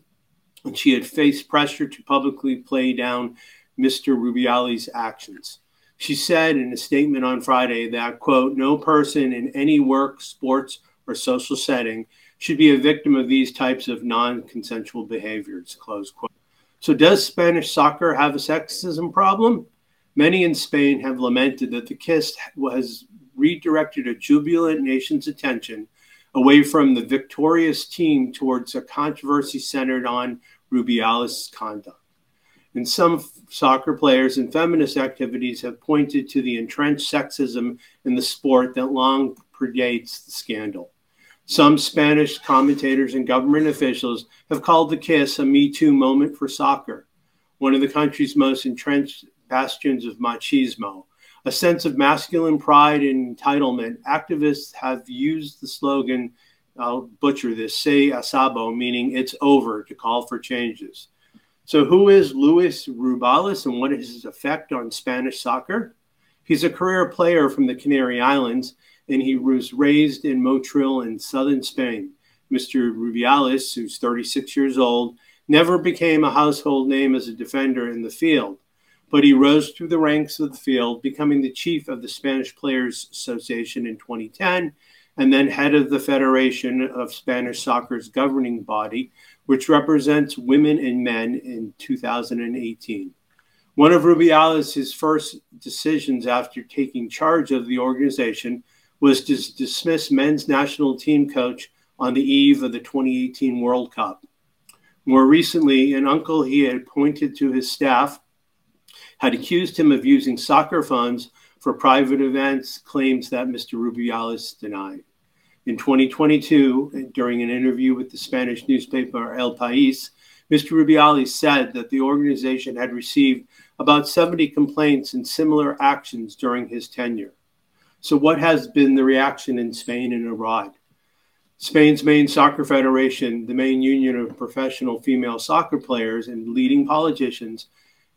and she had faced pressure to publicly play down Mister Rubiales' actions. She said in a statement on Friday that, quote, no person in any work, sports, or social setting should be a victim of these types of non-consensual behaviors, close quote. So does Spanish soccer have a sexism problem? Many in Spain have lamented that the kiss has redirected a jubilant nation's attention away from the victorious team towards a controversy centered on Rubiales' conduct. And some f- soccer players and feminist activities have pointed to the entrenched sexism in the sport that long predates the scandal. Some Spanish commentators and government officials have called the kiss a Me Too moment for soccer, one of the country's most entrenched bastions of machismo. A sense of masculine pride and entitlement, activists have used the slogan, I'll butcher this, Se acabó, meaning it's over, to call for changes. So who is Luis Rubiales and what is his effect on Spanish soccer? He's a career player from the Canary Islands, and he was raised in Motril in southern Spain. Mister Rubiales, who's thirty-six years old, never became a household name as a defender in the field, but he rose through the ranks of the field, becoming the chief of the Spanish Players Association in twenty ten, and then head of the Federation of Spanish Soccer's governing body, which represents women and men, in two thousand eighteen. One of Rubiales' first decisions after taking charge of the organization was to dismiss men's national team coach on the eve of the twenty eighteen World Cup. More recently, an uncle he had appointed to his staff had accused him of using soccer funds for private events, claims that Mister Rubiales denied. In twenty twenty-two, during an interview with the Spanish newspaper El País, Mister Rubiales said that the organization had received about seventy complaints in similar actions during his tenure. So what has been the reaction in Spain and abroad? Spain's main soccer federation, the main union of professional female soccer players and leading politicians,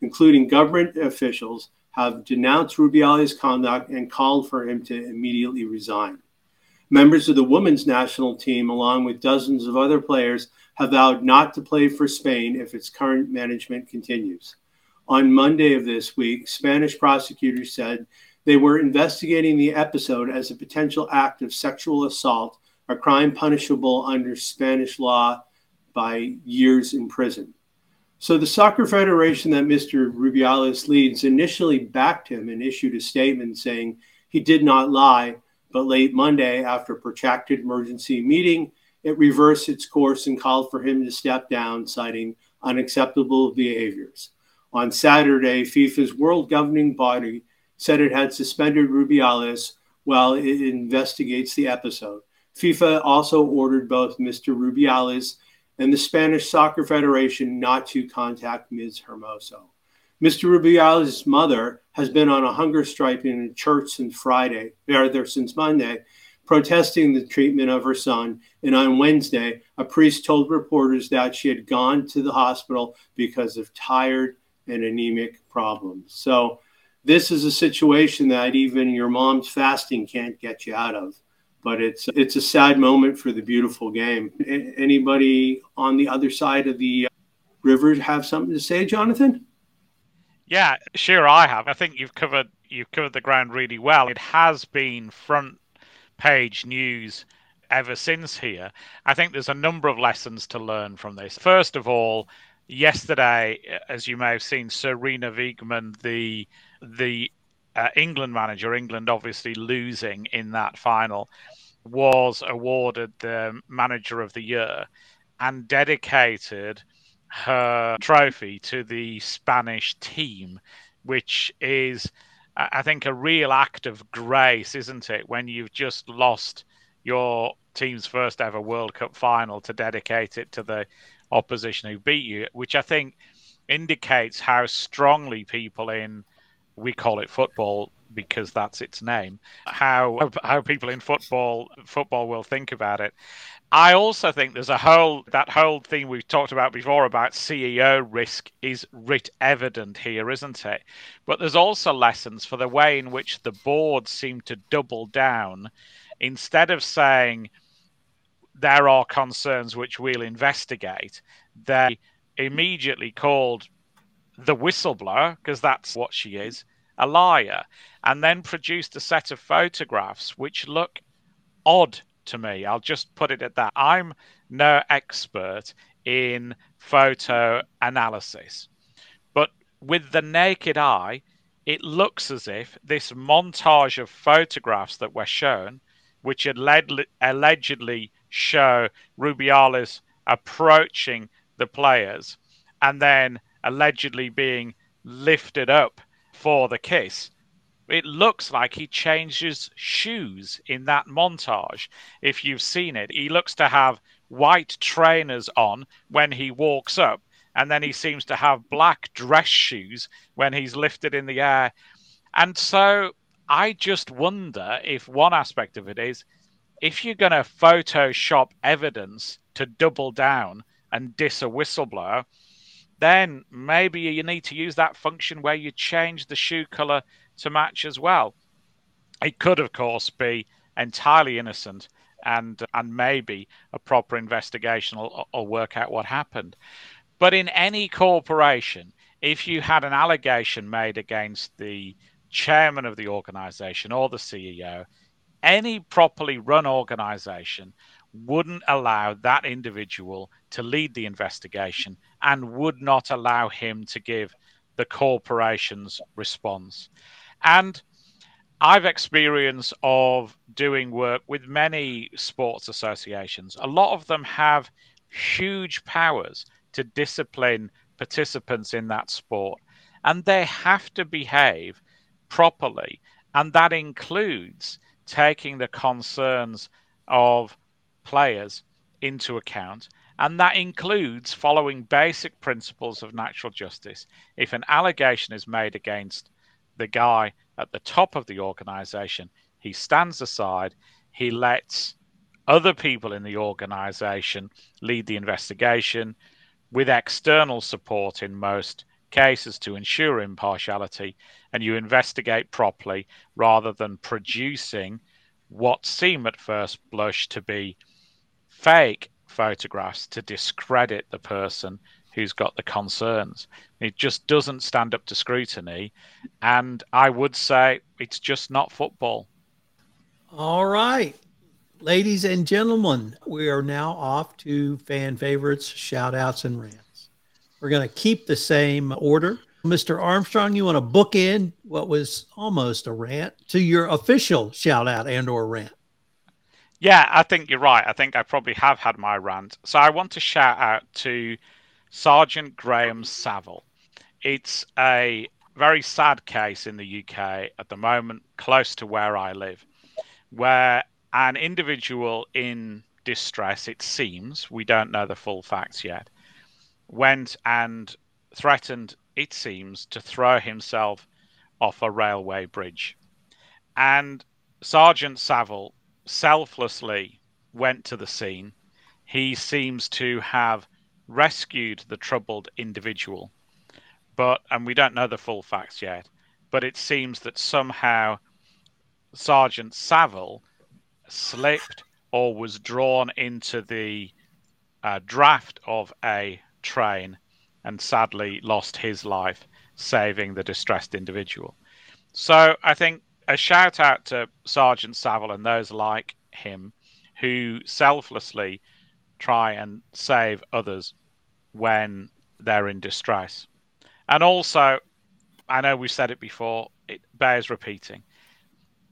including government officials, have denounced Rubiales' conduct and called for him to immediately resign. Members of the women's national team, along with dozens of other players, have vowed not to play for Spain if its current management continues. On Monday of this week, Spanish prosecutors said they were investigating the episode as a potential act of sexual assault, a crime punishable under Spanish law by years in prison. So the soccer federation that Mister Rubiales leads initially backed him and issued a statement saying he did not lie, but late Monday, after a protracted emergency meeting, it reversed its course and called for him to step down, citing unacceptable behaviors. On Saturday, FIFA's world governing body said it had suspended Rubiales while it investigates the episode. FIFA also ordered both Mister Rubiales and the Spanish Soccer Federation not to contact Miz Hermoso. Mister Rubiales' mother has been on a hunger strike in a church since Friday, or there since Monday, protesting the treatment of her son. And on Wednesday, a priest told reporters that she had gone to the hospital because of tired and anemic problems. So this is a situation that even your mom's fasting can't get you out of. But it's it's a sad moment for the beautiful game. Anybody on the other side of the river have something to say, Jonathan? Yeah, sure I have. I think you've covered you've covered the ground really well. It has been front page news ever since here. I think there's a number of lessons to learn from this. First of all, yesterday, as you may have seen, Serena Wiegman, the the Uh, England manager, England obviously losing in that final, was awarded the Manager of the Year and dedicated her trophy to the Spanish team, which is, I think, a real act of grace, isn't it? When you've just lost your team's first ever World Cup final, to dedicate it to the opposition who beat you, which I think indicates how strongly people in we call it football because that's its name, how how people in football football will think about it. I also think there's a whole, that whole thing we've talked about before about C E O risk is writ evident here, isn't it? But there's also lessons for the way in which the board seem to double down. Instead of saying there are concerns which we'll investigate, they immediately called the whistleblower, because that's what she is, a liar, and then produced a set of photographs which look odd to me. I'll just put it at that. I'm no expert in photo analysis, but with the naked eye, it looks as if this montage of photographs that were shown, which allegedly show Rubiales approaching the players and then allegedly being lifted up for the kiss, it looks like he changes shoes in that montage. If you've seen it, he looks to have white trainers on when he walks up, and then he seems to have black dress shoes when he's lifted in the air. And so I just wonder if one aspect of it is, if you're going to Photoshop evidence to double down and diss a whistleblower, then maybe you need to use that function where you change the shoe colour to match as well. It could, of course, be entirely innocent and and maybe a proper investigation will, will work out what happened. But in any corporation, if you had an allegation made against the chairman of the organisation or the C E O, any properly run organisation wouldn't allow that individual to lead the investigation and would not allow him to give the corporation's response. And I've experience of doing work with many sports associations. A lot of them have huge powers to discipline participants in that sport, and they have to behave properly. And that includes taking the concerns of players into account. And that includes following basic principles of natural justice. If an allegation is made against the guy at the top of the organization, he stands aside, he lets other people in the organization lead the investigation with external support in most cases to ensure impartiality, and you investigate properly rather than producing what seem at first blush to be fake photographs to discredit the person who's got the concerns. It just doesn't stand up to scrutiny. And I would say it's just not football. All right. Ladies and gentlemen, we are now off to fan favorites, shout outs, and rants. We're going to keep the same order. Mister Armstrong, you want to book in what was almost a rant to your official shout out and or rant? Yeah, I think you're right. I think I probably have had my rant. So I want to shout out to Sergeant Graham Saville. It's a very sad case in the U K at the moment, close to where I live, where an individual in distress, it seems, we don't know the full facts yet, went and threatened, it seems, to throw himself off a railway bridge. And Sergeant Saville selflessly went to the scene. He seems to have rescued the troubled individual, but and we don't know the full facts yet, but it seems that somehow Sergeant Saville slipped or was drawn into the uh, draft of a train and sadly lost his life, saving the distressed individual. So I think a shout out to Sergeant Saville and those like him who selflessly try and save others when they're in distress. And also, I know we've said it before, it bears repeating.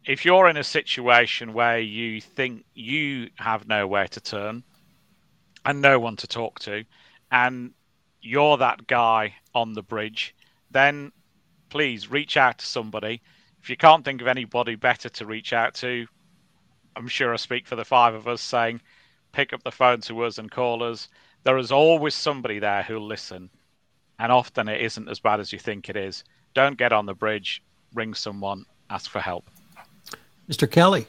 If you're in a situation where you think you have nowhere to turn and no one to talk to, and you're that guy on the bridge, then please reach out to somebody. If you can't think of anybody better to reach out to, I'm sure I speak for the five of us saying, pick up the phone to us and call us. There is always somebody there who'll listen. And often it isn't as bad as you think it is. Don't get on the bridge, ring someone, ask for help. Mister Kelly.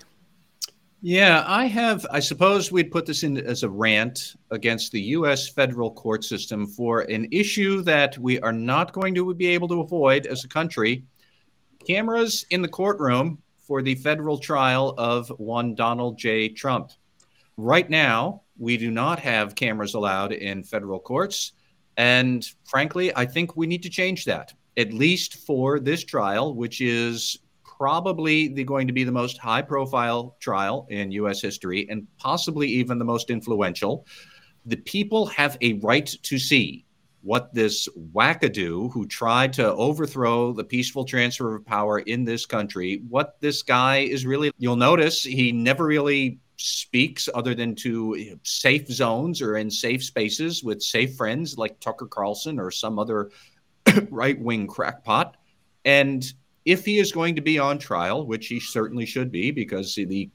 Yeah, I have, I suppose we'd put this in as a rant against the U S federal court system for an issue that we are not going to be able to avoid as a country. Cameras in the courtroom for the federal trial of one Donald J. Trump. Right now, we do not have cameras allowed in federal courts. And frankly, I think we need to change that, at least for this trial, which is probably the, going to be the most high-profile trial in U S history and possibly even the most influential. The people have a right to see what this wackadoo who tried to overthrow the peaceful transfer of power in this country, what this guy is really. You'll notice he never really speaks other than to safe zones or in safe spaces with safe friends like Tucker Carlson or some other right-wing crackpot. And if he is going to be on trial, which he certainly should be because the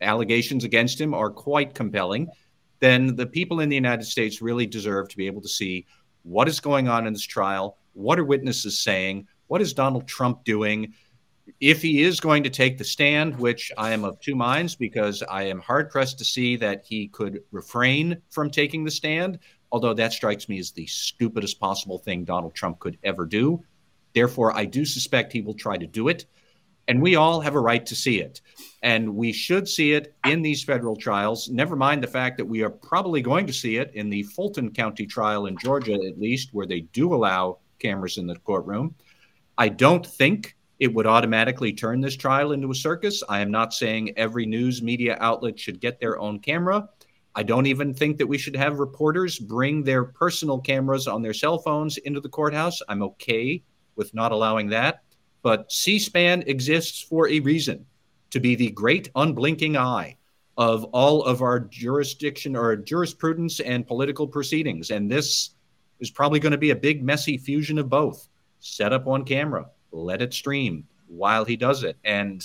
allegations against him are quite compelling, then the people in the United States really deserve to be able to see what is going on in this trial, what are witnesses saying, what is Donald Trump doing. If he is going to take the stand, which I am of two minds because I am hard-pressed to see that he could refrain from taking the stand, although that strikes me as the stupidest possible thing Donald Trump could ever do. Therefore, I do suspect he will try to do it, and we all have a right to see it. And we should see it in these federal trials, never mind the fact that we are probably going to see it in the Fulton County trial in Georgia, at least, where they do allow cameras in the courtroom. I don't think it would automatically turn this trial into a circus. I am not saying every news media outlet should get their own camera. I don't even think that we should have reporters bring their personal cameras on their cell phones into the courthouse. I'm okay with not allowing that. But C-SPAN exists for a reason, to be the great unblinking eye of all of our jurisdiction or jurisprudence and political proceedings. And this is probably going to be a big, messy fusion of both. Set up on camera, let it stream while he does it. And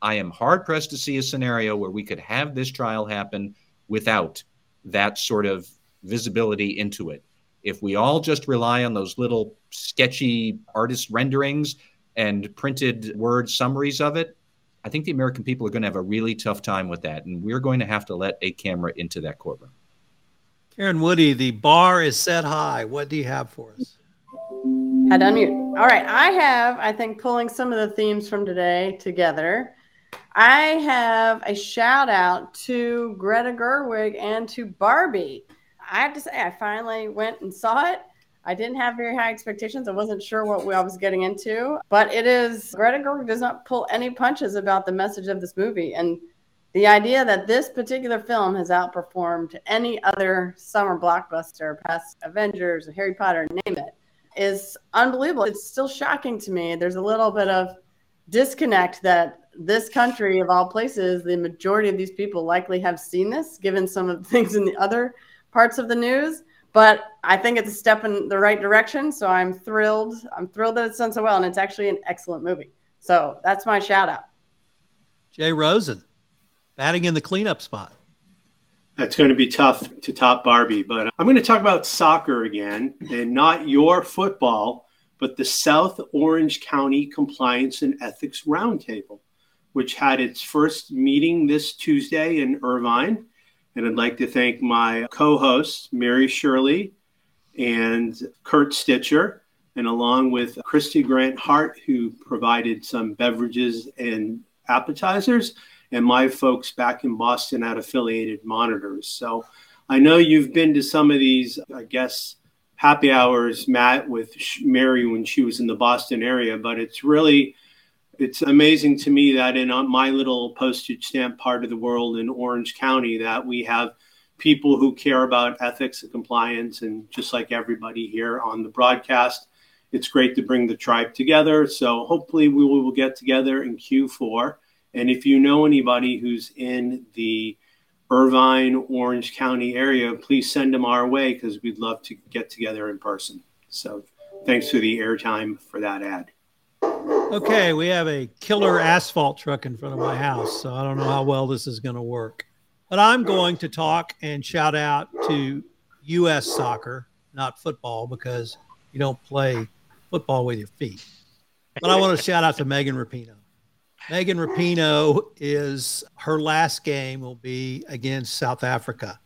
I am hard-pressed to see a scenario where we could have this trial happen without that sort of visibility into it. If we all just rely on those little sketchy artist renderings and printed word summaries of it, I think the American people are going to have a really tough time with that. And we're going to have to let a camera into that courtroom. Karen Woody, the bar is set high. What do you have for us? Had to unmute. All right. I have, I think, pulling some of the themes from today together. I have a shout out to Greta Gerwig and to Barbie. I have to say, I finally went and saw it. I didn't have very high expectations. I wasn't sure what I was getting into, but it is, Greta Gerwig does not pull any punches about the message of this movie. And the idea that this particular film has outperformed any other summer blockbuster, past Avengers, Harry Potter, name it, is unbelievable. It's still shocking to me. There's a little bit of disconnect that this country, of all places, the majority of these people likely have seen this, given some of the things in the other parts of the news, but I think it's a step in the right direction. So I'm thrilled. I'm thrilled that it's done so well, and it's actually an excellent movie. So that's my shout out. Jay Rosen, batting in the cleanup spot. That's going to be tough to top Barbie, but I'm going to talk about soccer again, and not your football, but the South Orange County Compliance and Ethics Roundtable, which had its first meeting this Tuesday in Irvine. And I'd like to thank my co-hosts, Mary Shirley and Kurt Stitcher, and along with Christy Grant Hart, who provided some beverages and appetizers, and my folks back in Boston at Affiliated Monitors. So I know you've been to some of these, I guess, happy hours, Matt, with Mary when she was in the Boston area, but it's really... It's amazing to me that in my little postage stamp part of the world in Orange County that we have people who care about ethics and compliance, and just like everybody here on the broadcast, it's great to bring the tribe together. So hopefully we will get together in Q four. And if you know anybody who's in the Irvine, Orange County area, please send them our way, because we'd love to get together in person. So thanks for the airtime for that ad. Okay, we have a killer asphalt truck in front of my house, so I don't know how well this is going to work. But I'm going to talk and shout out to U S soccer, not football, because you don't play football with your feet. But I want to shout out to Megan Rapinoe. Megan Rapinoe is, her last game will be against South Africa.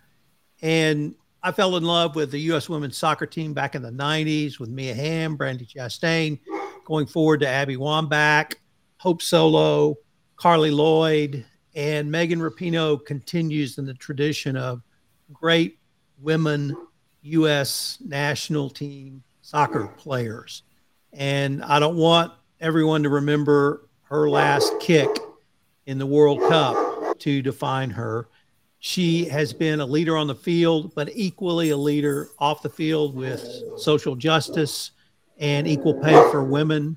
And I fell in love with the U S women's soccer team back in the nineties with Mia Hamm, Brandi Chastain, going forward to Abby Wambach, Hope Solo, Carly Lloyd, and Megan Rapinoe continues in the tradition of great women U S national team soccer players. And I don't want everyone to remember her last kick in the World Cup to define her. She has been a leader on the field, but equally a leader off the field with social justice and equal pay for women.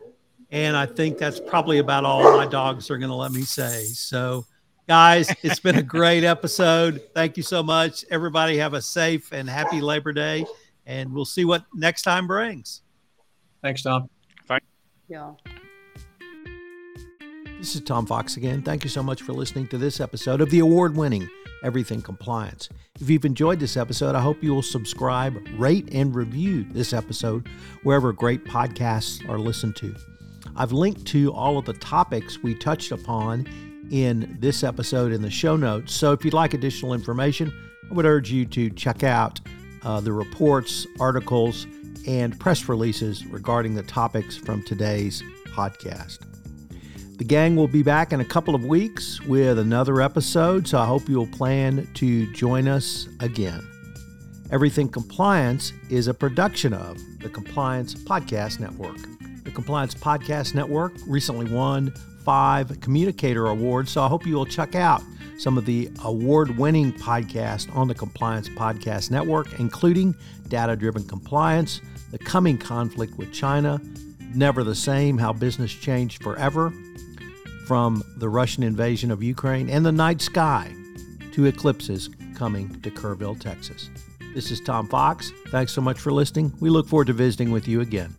And I think that's probably about all my dogs are going to let me say. So, guys, it's been a great episode. Thank you so much. Everybody have a safe and happy Labor Day. And we'll see what next time brings. Thanks, Tom. Bye. Yeah. This is Tom Fox again. Thank you so much for listening to this episode of the award-winning Everything Compliance. If you've enjoyed this episode, I hope you will subscribe, rate, and review this episode wherever great podcasts are listened to. I've linked to all of the topics we touched upon in this episode in the show notes. So if you'd like additional information, I would urge you to check out uh, the reports, articles, and press releases regarding the topics from today's podcast. The gang will be back in a couple of weeks with another episode, so I hope you'll plan to join us again. Everything Compliance is a production of the Compliance Podcast Network. The Compliance Podcast Network recently won five Communicator Awards, so I hope you'll check out some of the award-winning podcasts on the Compliance Podcast Network, including Data-Driven Compliance, The Coming Conflict with China, never the same, how business changed forever from the Russian invasion of Ukraine, and the night sky to eclipses coming to Kerrville, Texas. This is Tom Fox. Thanks so much for listening. We look forward to visiting with you again.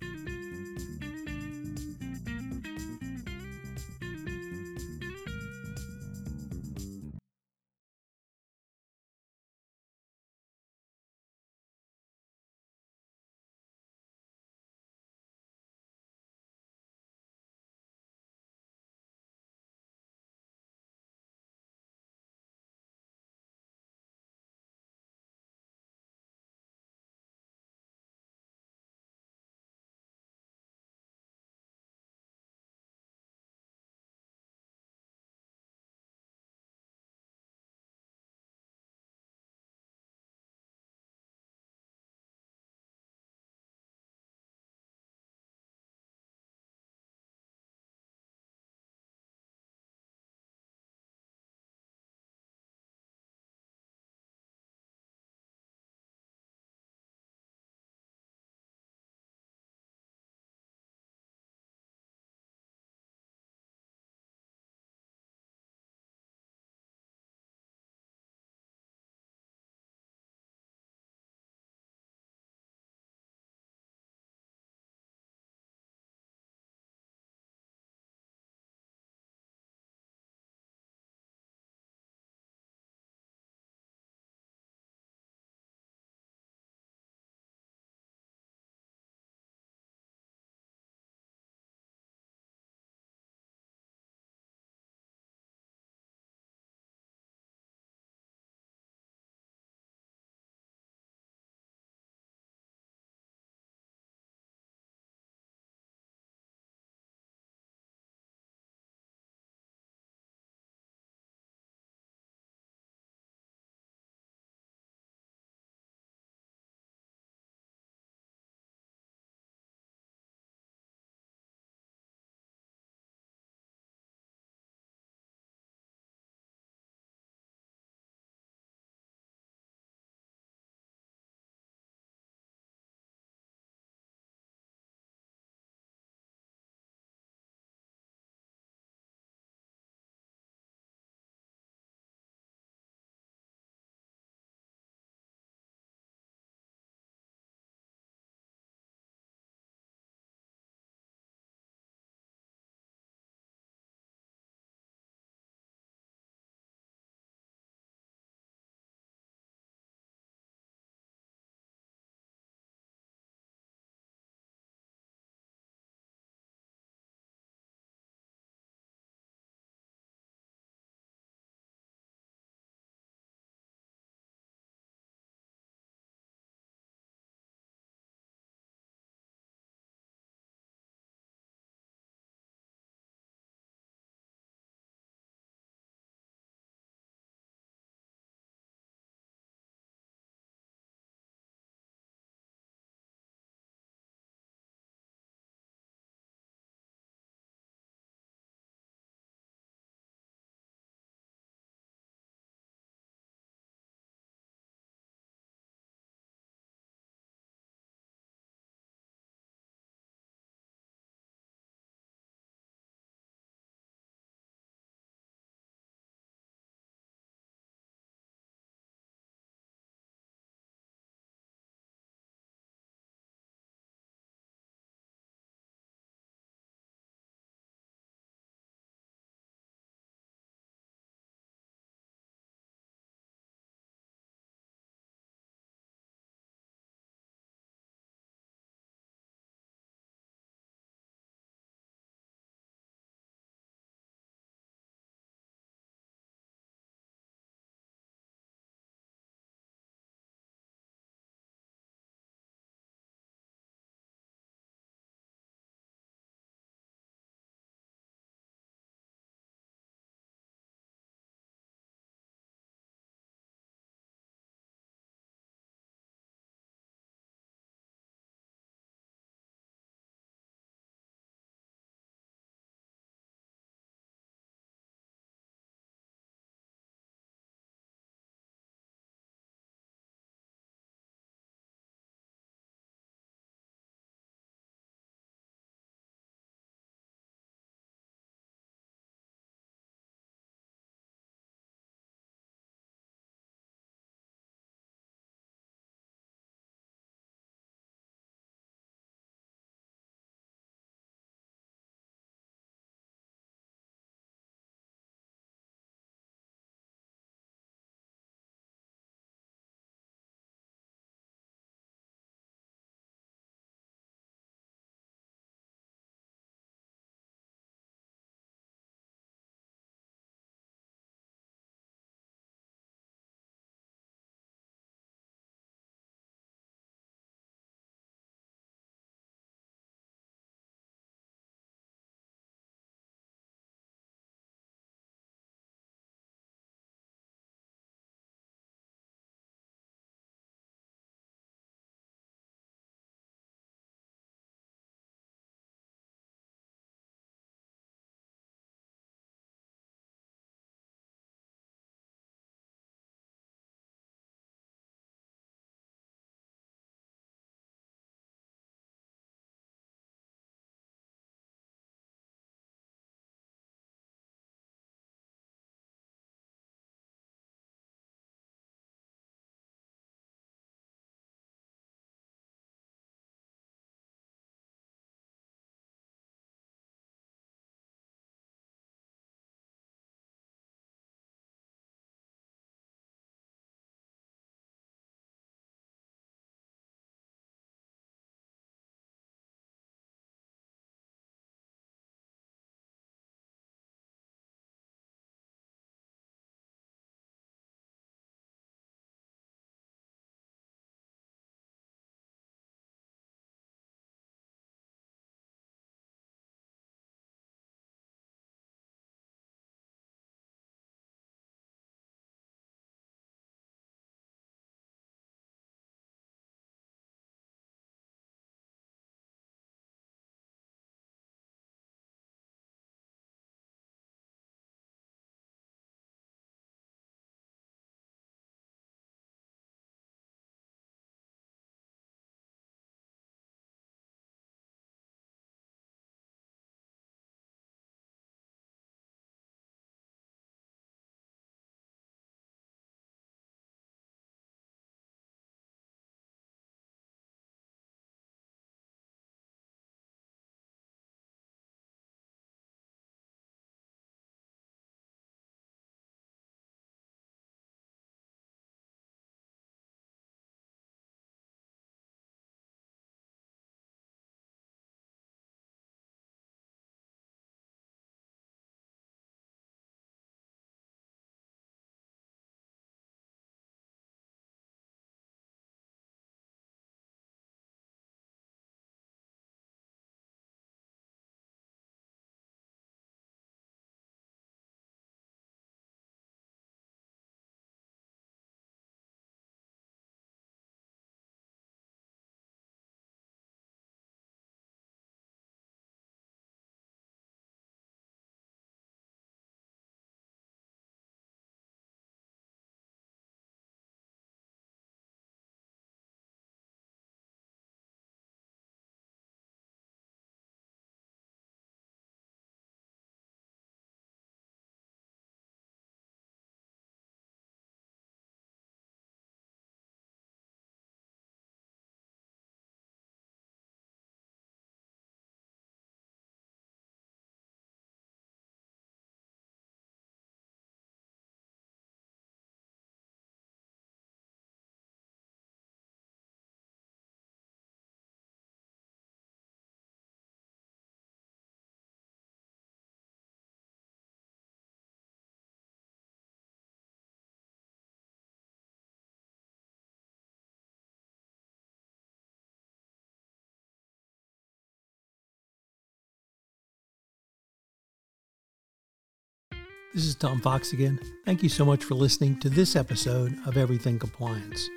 This is Tom Fox again. Thank you so much for listening to this episode of Everything Compliance.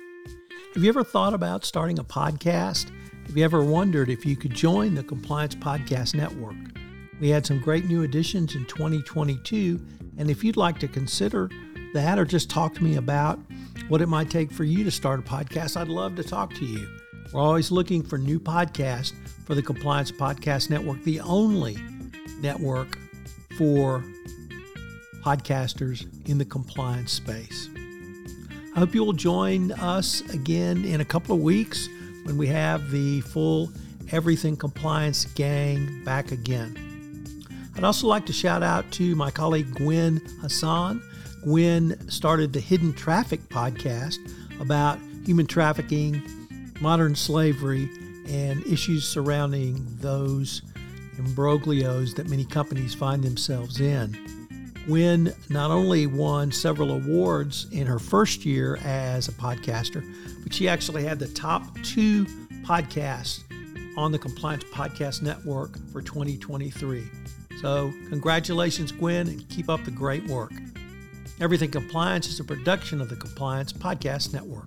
Have you ever thought about starting a podcast? Have you ever wondered if you could join the Compliance Podcast Network? We had some great new additions in twenty twenty-two, and if you'd like to consider that or just talk to me about what it might take for you to start a podcast, I'd love to talk to you. We're always looking for new podcasts for the Compliance Podcast Network, the only network for podcasters in the compliance space. I hope you will join us again in a couple of weeks when we have the full Everything Compliance gang back again. I'd also like to shout out to my colleague Gwen Hassan. Gwen started the Hidden Traffic podcast about human trafficking, modern slavery, and issues surrounding those imbroglios that many companies find themselves in. Gwen not only won several awards in her first year as a podcaster, but she actually had the top two podcasts on the Compliance Podcast Network for twenty twenty-three. So congratulations, Gwen, and keep up the great work. Everything Compliance is a production of the Compliance Podcast Network.